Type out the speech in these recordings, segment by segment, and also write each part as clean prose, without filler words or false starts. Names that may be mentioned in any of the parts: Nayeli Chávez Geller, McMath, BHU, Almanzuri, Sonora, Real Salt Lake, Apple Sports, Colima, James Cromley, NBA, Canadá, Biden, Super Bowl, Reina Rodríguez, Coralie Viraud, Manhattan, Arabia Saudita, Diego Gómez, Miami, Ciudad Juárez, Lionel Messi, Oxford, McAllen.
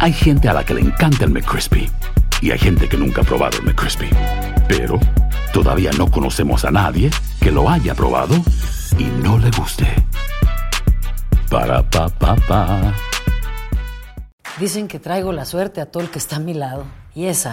Hay gente a la que le encanta el McCrispy y hay gente que nunca ha probado el McCrispy. Pero todavía no conocemos a nadie que lo haya probado y no le guste. Para pa pa pa. Dicen que traigo la suerte a todo el que está a mi lado. Y esa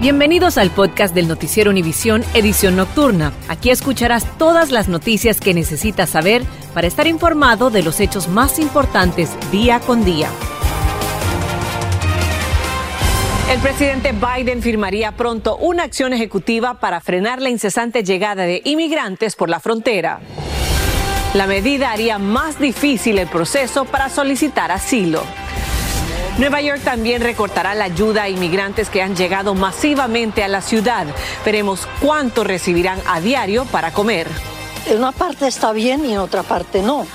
Bienvenidos al podcast del Noticiero Univisión Edición Nocturna. Aquí escucharás todas las noticias que necesitas saber para estar informado de los hechos más importantes día con día. El presidente Biden firmaría pronto una acción ejecutiva para frenar la incesante llegada de inmigrantes por la frontera. La medida haría más difícil el proceso para solicitar asilo. Nueva York también recortará la ayuda a inmigrantes que han llegado masivamente a la ciudad. Veremos cuánto recibirán a diario para comer. En una parte está bien y en otra parte no,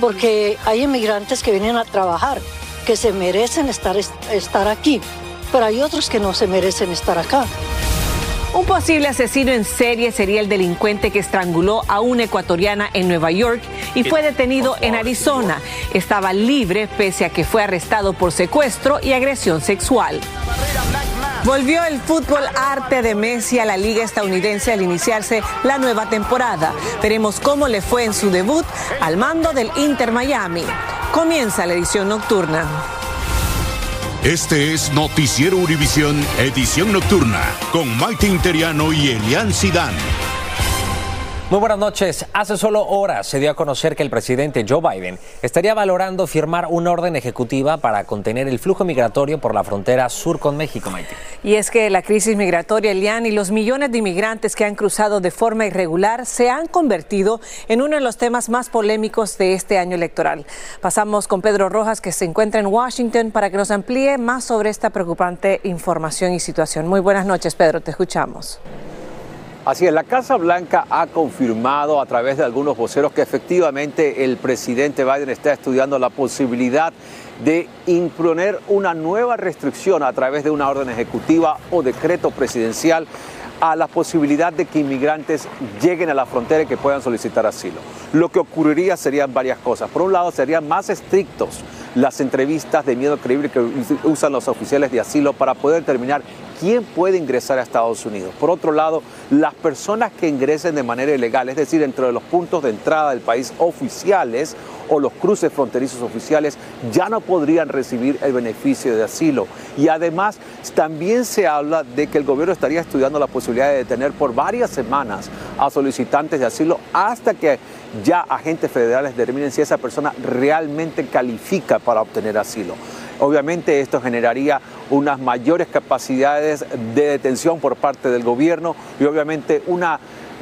porque hay inmigrantes que vienen a trabajar, que se merecen estar aquí, pero hay otros que no se merecen estar acá. Un posible asesino en serie sería el delincuente que estranguló a una ecuatoriana en Nueva York y fue detenido en Arizona. Estaba libre pese a que fue arrestado por secuestro y agresión sexual. Volvió el fútbol arte de Messi a la liga estadounidense al iniciarse la nueva temporada. Veremos cómo le fue en su debut al mando del Inter Miami. Comienza la edición nocturna. Este es Noticiero Univisión Edición Nocturna con Maite Interiano y Elian Zidane. Muy buenas noches. Hace solo horas se dio a conocer que el presidente Joe Biden estaría valorando firmar una orden ejecutiva para contener el flujo migratorio por la frontera sur con México, Maite. Y es que la crisis migratoria, Elian, y los millones de inmigrantes que han cruzado de forma irregular se han convertido en uno de los temas más polémicos de este año electoral. Pasamos con Pedro Rojas, que se encuentra en Washington, para que nos amplíe más sobre esta preocupante información y situación. Muy buenas noches, Pedro, te escuchamos. Así es, la Casa Blanca ha confirmado a través de algunos voceros que efectivamente el presidente Biden está estudiando la posibilidad de imponer una nueva restricción a través de una orden ejecutiva o decreto presidencial a la posibilidad de que inmigrantes lleguen a la frontera y que puedan solicitar asilo. Lo que ocurriría serían varias cosas. Por un lado, serían más estrictos las entrevistas de miedo creíble que usan los oficiales de asilo para poder determinar quién puede ingresar a Estados Unidos. Por otro lado, las personas que ingresen de manera ilegal, es decir, entre los puntos de entrada del país oficiales o los cruces fronterizos oficiales, ya no podrían recibir el beneficio de asilo. Y además, también se habla de que el gobierno estaría estudiando la posibilidad de detener por varias semanas a solicitantes de asilo hasta que ya agentes federales determinen si esa persona realmente califica para obtener asilo. Obviamente esto generaría unas mayores capacidades de detención por parte del gobierno y obviamente una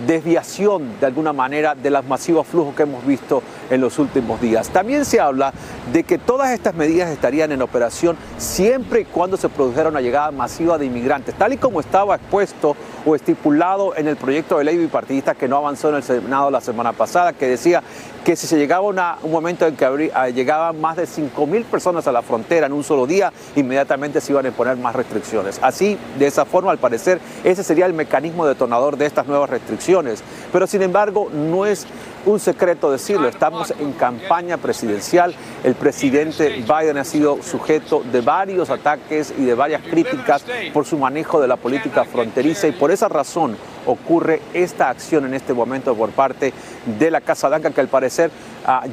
desviación de alguna manera de los masivos flujos que hemos visto en los últimos días. También se habla de que todas estas medidas estarían en operación siempre y cuando se produjera una llegada masiva de inmigrantes, tal y como estaba expuesto o estipulado en el proyecto de ley bipartidista que no avanzó en el Senado la semana pasada, que decía que si se llegaba un momento en que llegaban más de 5,000 personas a la frontera en un solo día, inmediatamente se iban a imponer más restricciones. Así, de esa forma, al parecer, ese sería el mecanismo detonador de estas nuevas restricciones. Pero, sin embargo, no es un secreto decirlo, estamos en campaña presidencial. El presidente Biden ha sido sujeto de varios ataques y de varias críticas por su manejo de la política fronteriza y por esa razón ocurre esta acción en este momento por parte de la Casa Blanca, que al parecer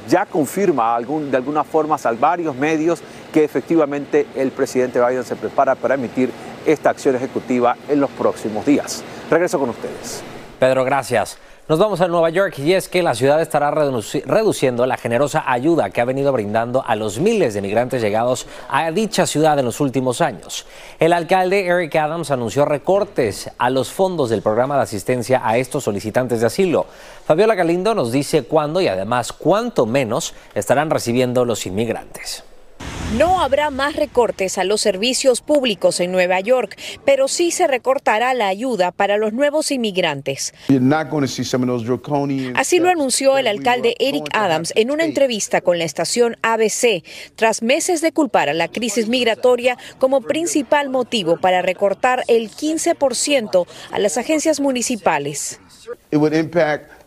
ya confirma de alguna forma a varios medios que efectivamente el presidente Biden se prepara para emitir esta acción ejecutiva en los próximos días. Regreso con ustedes. Pedro, gracias. Nos vamos a Nueva York y es que la ciudad estará reduciendo la generosa ayuda que ha venido brindando a los miles de migrantes llegados a dicha ciudad en los últimos años. El alcalde Eric Adams anunció recortes a los fondos del programa de asistencia a estos solicitantes de asilo. Fabiola Galindo nos dice cuándo y además cuánto menos estarán recibiendo los inmigrantes. No habrá más recortes a los servicios públicos en Nueva York, pero sí se recortará la ayuda para los nuevos inmigrantes. Así lo anunció el alcalde Eric Adams en una entrevista con la estación ABC, tras meses de culpar a la crisis migratoria como principal motivo para recortar el 15% a las agencias municipales.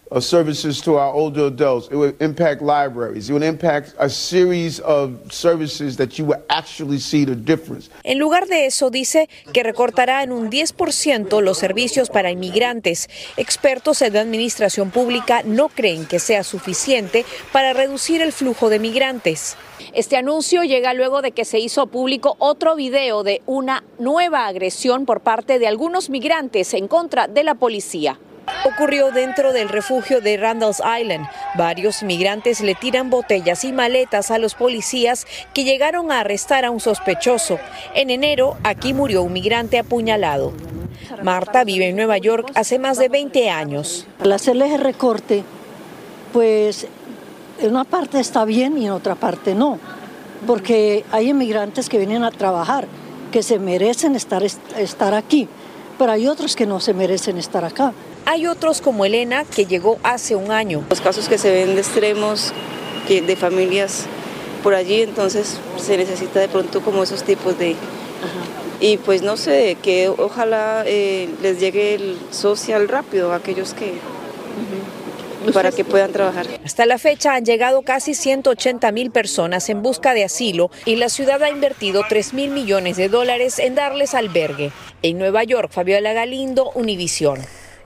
Of services to our older adults, it would impact libraries, it would impact a series of services that you would actually see the difference. En lugar de eso, dice que recortará en un 10% los servicios para inmigrantes. Expertos en la administración pública no creen que sea suficiente para reducir el flujo de migrantes. Este anuncio llega luego de que se hizo público otro video de una nueva agresión por parte de algunos migrantes en contra de la policía. Ocurrió dentro del refugio de Randall's Island. Varios migrantes le tiran botellas y maletas a los policías que llegaron a arrestar a un sospechoso. En enero, aquí murió un migrante apuñalado. Marta vive en Nueva York hace más de 20 años. Al hacerles el recorte, pues en una parte está bien y en otra parte no, porque hay inmigrantes que vienen a trabajar, que se merecen estar aquí, pero hay otros que no se merecen estar acá. Hay otros como Elena, que llegó hace un año. Los casos que se ven de extremos, de familias por allí, entonces se necesita de pronto como esos tipos de... Y pues no sé, que ojalá les llegue el social rápido a aquellos que... para que puedan trabajar. Hasta la fecha han llegado casi 180.000 personas en busca de asilo y la ciudad ha invertido $3.000 millones en darles albergue. En Nueva York, Fabiola Galindo, Univisión.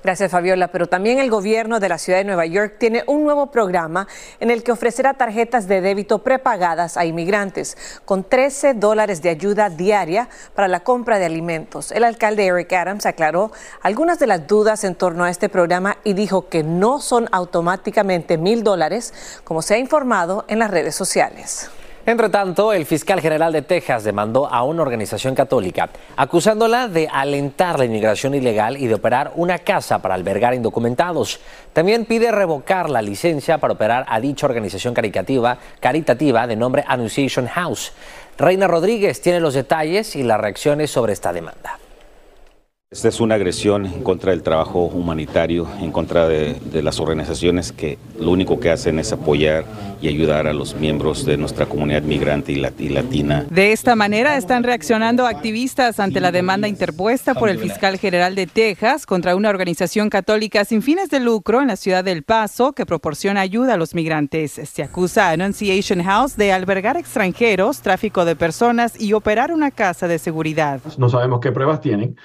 Gracias, Fabiola, pero también el gobierno de la ciudad de Nueva York tiene un nuevo programa en el que ofrecerá tarjetas de débito prepagadas a inmigrantes con $13 de ayuda diaria para la compra de alimentos. El alcalde Eric Adams aclaró algunas de las dudas en torno a este programa y dijo que no son automáticamente $1,000, como se ha informado en las redes sociales. Entre tanto, el fiscal general de Texas demandó a una organización católica, acusándola de alentar la inmigración ilegal y de operar una casa para albergar indocumentados. También pide revocar la licencia para operar a dicha organización caritativa de nombre Annunciation House. Reina Rodríguez tiene los detalles y las reacciones sobre esta demanda. Esta es una agresión en contra del trabajo humanitario, en contra de las organizaciones que lo único que hacen es apoyar y ayudar a los miembros de nuestra comunidad migrante y latina. De esta manera están reaccionando activistas ante la demanda interpuesta por el fiscal general de Texas contra una organización católica sin fines de lucro en la ciudad de El Paso que proporciona ayuda a los migrantes. Se acusa a Annunciation House de albergar extranjeros, tráfico de personas y operar una casa de seguridad. No sabemos qué pruebas tienen.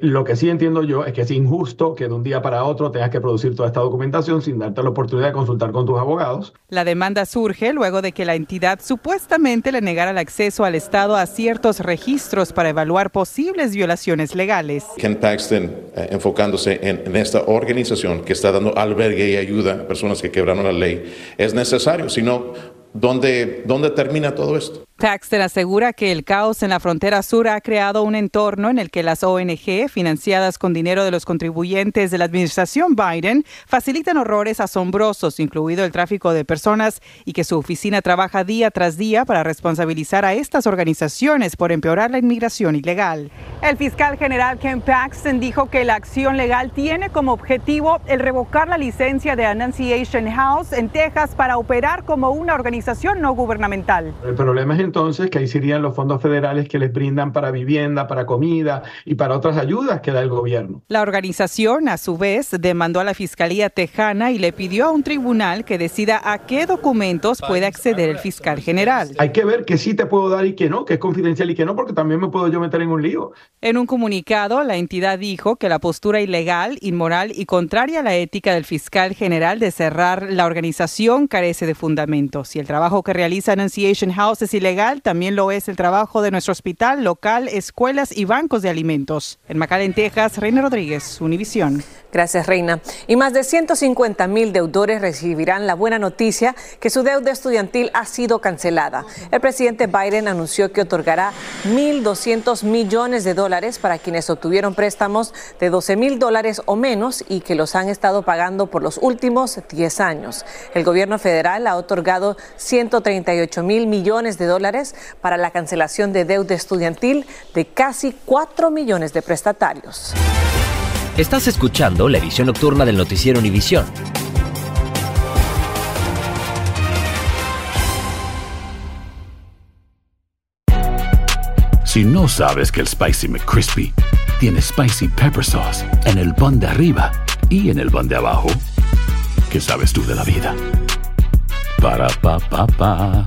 Lo que sí entiendo yo es que es injusto que de un día para otro tengas que producir toda esta documentación sin darte la oportunidad de consultar con tus abogados. La demanda surge luego de que la entidad supuestamente le negara el acceso al Estado a ciertos registros para evaluar posibles violaciones legales. Ken Paxton, enfocándose en esta organización que está dando albergue y ayuda a personas que quebraron la ley, es necesario, si no... ¿Dónde termina todo esto? Paxton asegura que el caos en la frontera sur ha creado un entorno en el que las ONG, financiadas con dinero de los contribuyentes de la administración Biden, facilitan horrores asombrosos, incluido el tráfico de personas, y que su oficina trabaja día tras día para responsabilizar a estas organizaciones por empeorar la inmigración ilegal. El fiscal general Ken Paxton dijo que la acción legal tiene como objetivo el revocar la licencia de Annunciation House en Texas para operar como una organización no gubernamental. El problema es entonces que ahí serían los fondos federales que les brindan para vivienda, para comida y para otras ayudas que da el gobierno. La organización, a su vez, demandó a la Fiscalía Tejana y le pidió a un tribunal que decida a qué documentos puede acceder el fiscal general. Hay que ver que sí te puedo dar y que no, que es confidencial y que no, porque también me puedo yo meter en un lío. En un comunicado, la entidad dijo que la postura ilegal, inmoral y contraria a la ética del fiscal general de cerrar la organización carece de fundamentos. Y el trabajo que realiza Annunciation House es ilegal, también lo es el trabajo de nuestro hospital local, escuelas y bancos de alimentos. En McAllen, Texas, Reina Rodríguez, Univisión. Gracias, Reina. Y más de 150,000 deudores recibirán la buena noticia que su deuda estudiantil ha sido cancelada. El presidente Biden anunció que otorgará $1,200 millones para quienes obtuvieron préstamos de $12,000 o menos y que los han estado pagando por los últimos 10 años. El gobierno federal ha otorgado $138,000 millones para la cancelación de deuda estudiantil de casi 4 millones de prestatarios. Estás escuchando la edición nocturna del Noticiero Univisión. Si no sabes que el Spicy McCrispy tiene Spicy Pepper Sauce en el pan de arriba y en el pan de abajo, ¿qué sabes tú de la vida? Para, pa, pa, pa.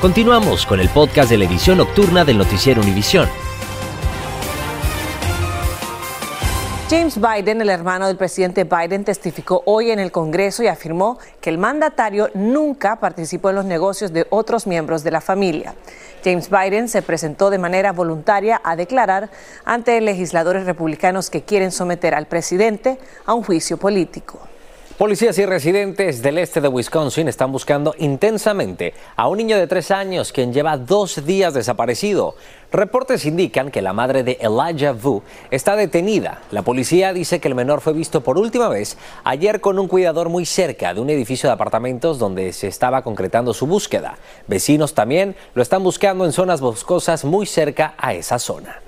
Continuamos con el podcast de la edición nocturna del Noticiero Univisión. James Biden, el hermano del presidente Biden, testificó hoy en el Congreso y afirmó que el mandatario nunca participó en los negocios de otros miembros de la familia. James Biden se presentó de manera voluntaria a declarar ante legisladores republicanos que quieren someter al presidente a un juicio político. Policías y residentes del este de Wisconsin están buscando intensamente a un niño de 3 años quien lleva 2 días desaparecido. Reportes indican que la madre de Elijah Vue está detenida. La policía dice que el menor fue visto por última vez ayer con un cuidador muy cerca de un edificio de apartamentos donde se estaba concretando su búsqueda. Vecinos también lo están buscando en zonas boscosas muy cerca a esa zona.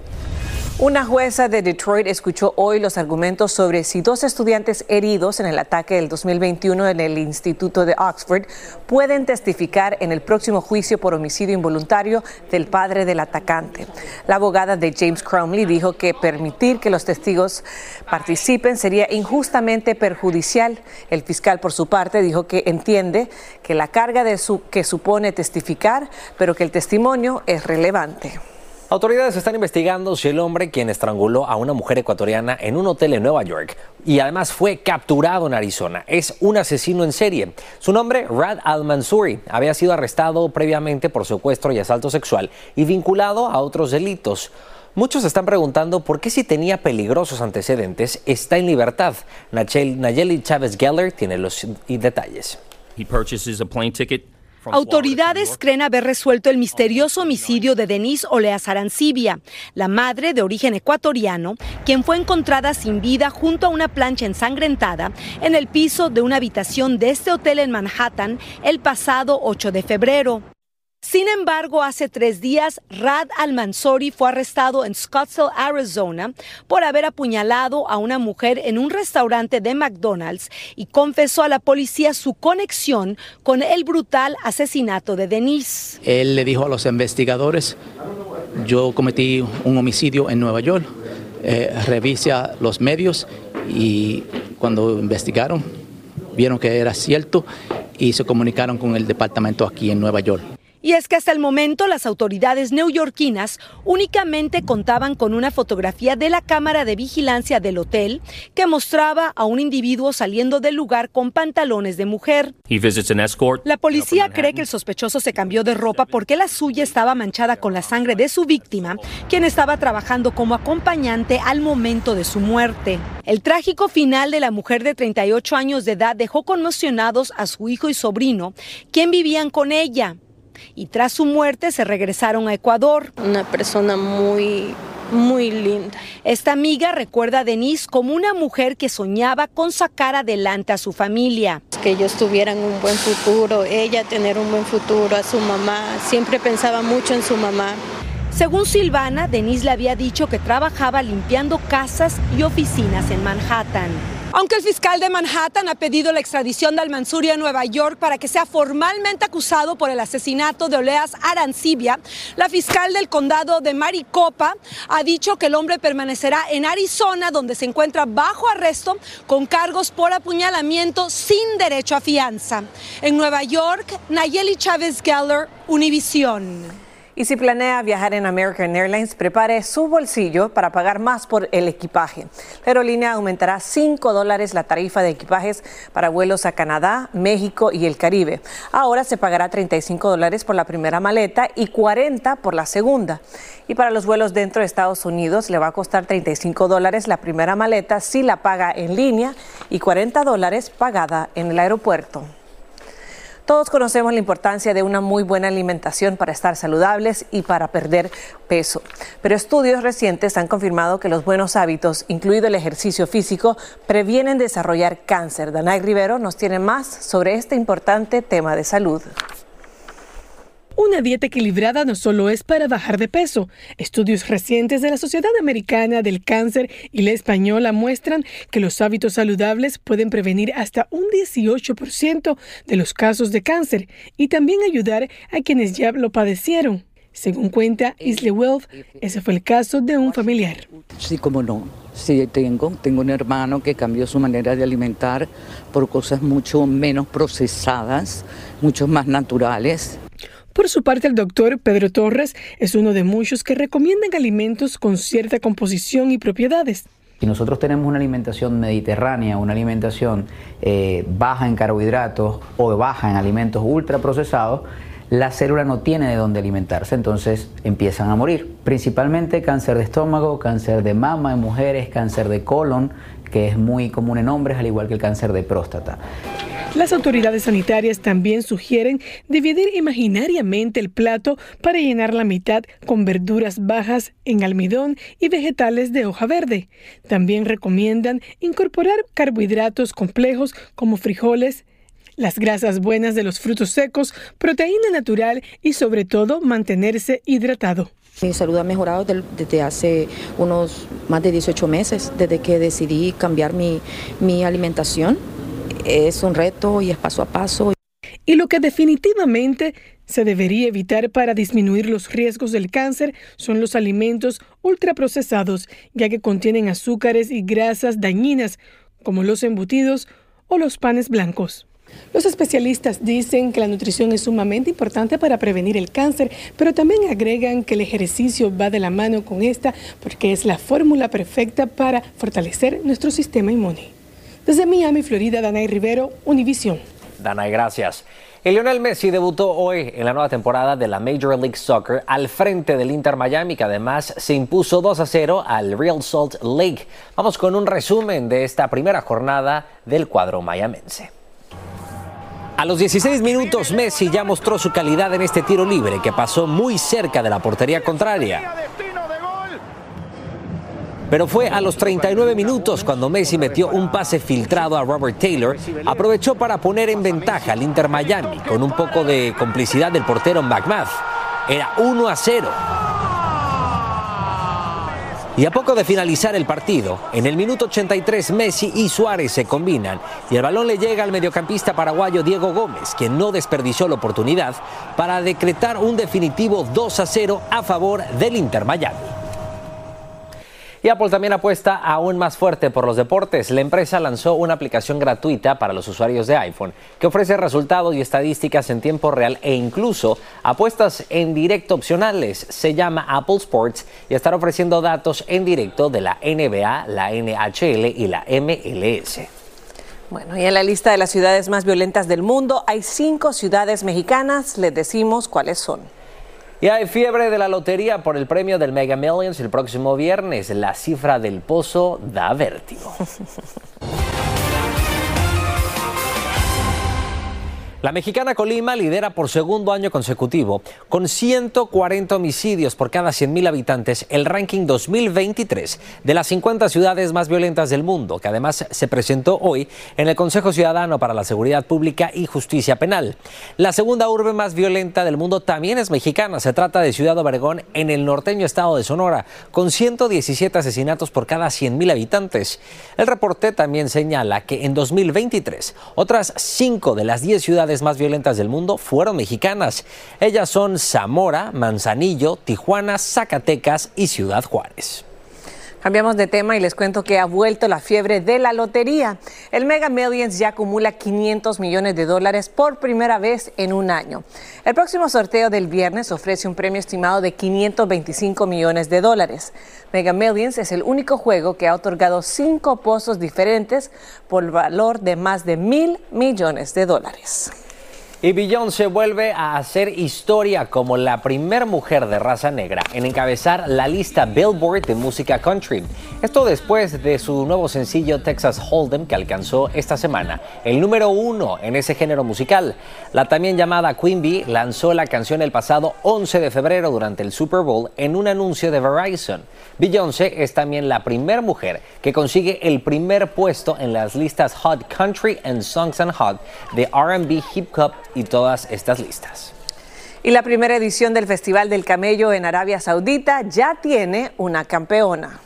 Una jueza de Detroit escuchó hoy los argumentos sobre si 2 estudiantes heridos en el ataque del 2021 en el Instituto de Oxford pueden testificar en el próximo juicio por homicidio involuntario del padre del atacante. La abogada de James Cromley dijo que permitir que los testigos participen sería injustamente perjudicial. El fiscal, por su parte, dijo que entiende que la carga que supone testificar, pero que el testimonio es relevante. Autoridades están investigando si el hombre quien estranguló a una mujer ecuatoriana en un hotel en Nueva York y además fue capturado en Arizona es un asesino en serie. Su nombre, Rad Almanzuri, había sido arrestado previamente por secuestro y asalto sexual y vinculado a otros delitos. Muchos están preguntando por qué, si tenía peligrosos antecedentes, está en libertad. Nayeli Chávez Geller tiene los detalles. He purchases a plane ticket. Autoridades creen haber resuelto el misterioso homicidio de Denise Oleas Arancibia, la madre de origen ecuatoriano, quien fue encontrada sin vida junto a una plancha ensangrentada en el piso de una habitación de este hotel en Manhattan el pasado 8 de febrero. Sin embargo, hace 3 días, Rad Almanzori fue arrestado en Scottsdale, Arizona, por haber apuñalado a una mujer en un restaurante de McDonald's y confesó a la policía su conexión con el brutal asesinato de Denise. Él le dijo a los investigadores: yo cometí un homicidio en Nueva York, revisa los medios, y cuando investigaron, vieron que era cierto y se comunicaron con el departamento aquí en Nueva York. Y es que hasta el momento las autoridades neoyorquinas únicamente contaban con una fotografía de la cámara de vigilancia del hotel que mostraba a un individuo saliendo del lugar con pantalones de mujer. La policía cree que el sospechoso se cambió de ropa porque la suya estaba manchada con la sangre de su víctima, quien estaba trabajando como acompañante al momento de su muerte. El trágico final de la mujer de 38 años de edad dejó conmocionados a su hijo y sobrino, quien vivían con ella. Y tras su muerte se regresaron a Ecuador. Una persona muy, muy linda. Esta amiga recuerda a Denise como una mujer que soñaba con sacar adelante a su familia. Que ellos tuvieran un buen futuro, ella tener un buen futuro, a su mamá. Siempre pensaba mucho en su mamá. Según Silvana, Denise le había dicho que trabajaba limpiando casas y oficinas en Manhattan. Aunque el fiscal de Manhattan ha pedido la extradición de Almanzuri a Nueva York para que sea formalmente acusado por el asesinato de Oleas Arancibia, la fiscal del condado de Maricopa ha dicho que el hombre permanecerá en Arizona, donde se encuentra bajo arresto con cargos por apuñalamiento sin derecho a fianza. En Nueva York, Nayeli Chávez Geller, Univisión. Y si planea viajar en American Airlines, prepare su bolsillo para pagar más por el equipaje. La aerolínea aumentará $5 la tarifa de equipajes para vuelos a Canadá, México y el Caribe. Ahora se pagará $35 por la primera maleta y $40 por la segunda. Y para los vuelos dentro de Estados Unidos le va a costar $35 la primera maleta si la paga en línea y $40 pagada en el aeropuerto. Todos conocemos la importancia de una muy buena alimentación para estar saludables y para perder peso, pero estudios recientes han confirmado que los buenos hábitos, incluido el ejercicio físico, previenen desarrollar cáncer. Danay Rivero nos tiene más sobre este importante tema de salud. Una dieta equilibrada no solo es para bajar de peso. Estudios recientes de la Sociedad Americana del Cáncer y la Española muestran que los hábitos saludables pueden prevenir hasta un 18% de los casos de cáncer y también ayudar a quienes ya lo padecieron. Según cuenta Isley Wealth, ese fue el caso de un familiar. Sí, cómo no. Sí, tengo un hermano que cambió su manera de alimentar por cosas mucho menos procesadas, mucho más naturales. Por su parte, el doctor Pedro Torres es uno de muchos que recomiendan alimentos con cierta composición y propiedades. Si nosotros tenemos una alimentación mediterránea, una alimentación baja en carbohidratos o baja en alimentos ultraprocesados, la célula no tiene de dónde alimentarse, entonces empiezan a morir. Principalmente cáncer de estómago, cáncer de mama en mujeres, cáncer de colon, que es muy común en hombres, al igual que el cáncer de próstata. Las autoridades sanitarias también sugieren dividir imaginariamente el plato para llenar la mitad con verduras bajas en almidón y vegetales de hoja verde. También recomiendan incorporar carbohidratos complejos como frijoles, las grasas buenas de los frutos secos, proteína natural y sobre todo mantenerse hidratado. Mi salud ha mejorado desde hace más de 18 meses, desde que decidí cambiar mi alimentación. Es un reto y es paso a paso. Y lo que definitivamente se debería evitar para disminuir los riesgos del cáncer son los alimentos ultraprocesados, ya que contienen azúcares y grasas dañinas, como los embutidos o los panes blancos. Los especialistas dicen que la nutrición es sumamente importante para prevenir el cáncer, pero también agregan que el ejercicio va de la mano con esta porque es la fórmula perfecta para fortalecer nuestro sistema inmune. Desde Miami, Florida, Danay Rivero, Univisión. Danay, gracias. El Lionel Messi debutó hoy en la nueva temporada de la Major League Soccer al frente del Inter Miami, que además se impuso 2-0 al Real Salt Lake. Vamos con un resumen de esta primera jornada del cuadro mayamense. A los 16 minutos, Messi ya mostró su calidad en este tiro libre que pasó muy cerca de la portería contraria. Pero fue a los 39 minutos cuando Messi metió un pase filtrado a Robert Taylor. Aprovechó para poner en ventaja al Inter Miami con un poco de complicidad del portero McMath. Era 1-0. Y a poco de finalizar el partido, en el minuto 83 Messi y Suárez se combinan y el balón le llega al mediocampista paraguayo Diego Gómez, quien no desperdició la oportunidad para decretar un definitivo 2-0 a favor del Inter Miami. Y Apple también apuesta aún más fuerte por los deportes. La empresa lanzó una aplicación gratuita para los usuarios de iPhone que ofrece resultados y estadísticas en tiempo real e incluso apuestas en directo opcionales. Se llama Apple Sports y estará ofreciendo datos en directo de la NBA, la NHL y la MLS. Bueno, y en la lista de las ciudades más violentas del mundo hay 5 ciudades mexicanas. Les decimos cuáles son. Y hay fiebre de la lotería por el premio del Mega Millions el próximo viernes. La cifra del pozo da vértigo. La mexicana Colima lidera por segundo año consecutivo con 140 homicidios por cada 100.000 habitantes el ranking 2023 de las 50 ciudades más violentas del mundo, que además se presentó hoy en el Consejo Ciudadano para la Seguridad Pública y Justicia Penal. La segunda urbe más violenta del mundo también es mexicana. Se trata de Ciudad Obregón, en el norteño estado de Sonora, con 117 asesinatos por cada 100.000 habitantes. El reporte también señala que en 2023 otras 5 de las 10 ciudades más violentas del mundo fueron mexicanas. Ellas son Zamora, Manzanillo, Tijuana, Zacatecas y Ciudad Juárez. Cambiamos de tema y les cuento que ha vuelto la fiebre de la lotería. El Mega Millions ya acumula $500 millones por primera vez en un año. El próximo sorteo del viernes ofrece un premio estimado de $525 millones. Mega Millions es el único juego que ha otorgado 5 pozos diferentes por valor de más de $1,000 millones. Y Beyoncé vuelve a hacer historia como la primera mujer de raza negra en encabezar la lista Billboard de música country. Esto después de su nuevo sencillo Texas Hold'em, que alcanzó esta semana el número 1 en ese género musical. La también llamada Queen Bee lanzó la canción el pasado 11 de febrero durante el Super Bowl en un anuncio de Verizon. Beyoncé es también la primera mujer que consigue el primer puesto en las listas Hot Country and Songs and Hot de R&B, Hip Hop y todas estas listas. Y la primera edición del Festival del Camello en Arabia Saudita ya tiene una campeona.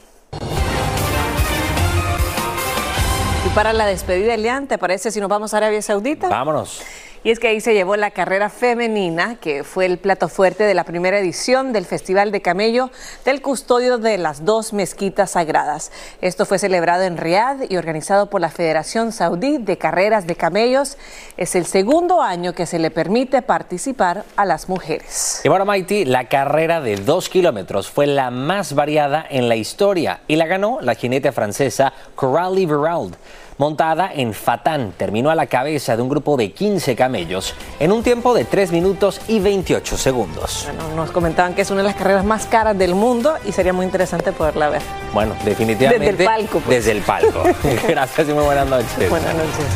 Y para la despedida, Elian, ¿te parece si nos vamos a Arabia Saudita? Vámonos. Y es que ahí se llevó la carrera femenina, que fue el plato fuerte de la primera edición del Festival de Camello del Custodio de las 2 Mezquitas Sagradas. Esto fue celebrado en Riad y organizado por la Federación Saudí de Carreras de Camellos. Es el segundo año que se le permite participar a las mujeres. Y bueno, Maiti, la carrera de 2 kilómetros fue la más variada en la historia y la ganó la jinete francesa Coralie Viraud. Montada en fatán, terminó a la cabeza de un grupo de 15 camellos en un tiempo de 3 minutos y 28 segundos. Bueno, nos comentaban que es una de las carreras más caras del mundo y sería muy interesante poderla ver. Bueno, definitivamente. Desde el palco. Pues. Desde el palco. Gracias y muy buenas noches. Buenas noches.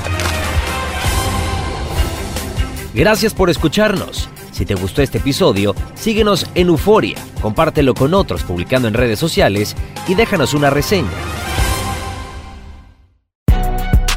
Gracias por escucharnos. Si te gustó este episodio, síguenos en Euforia, compártelo con otros publicando en redes sociales y déjanos una reseña.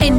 En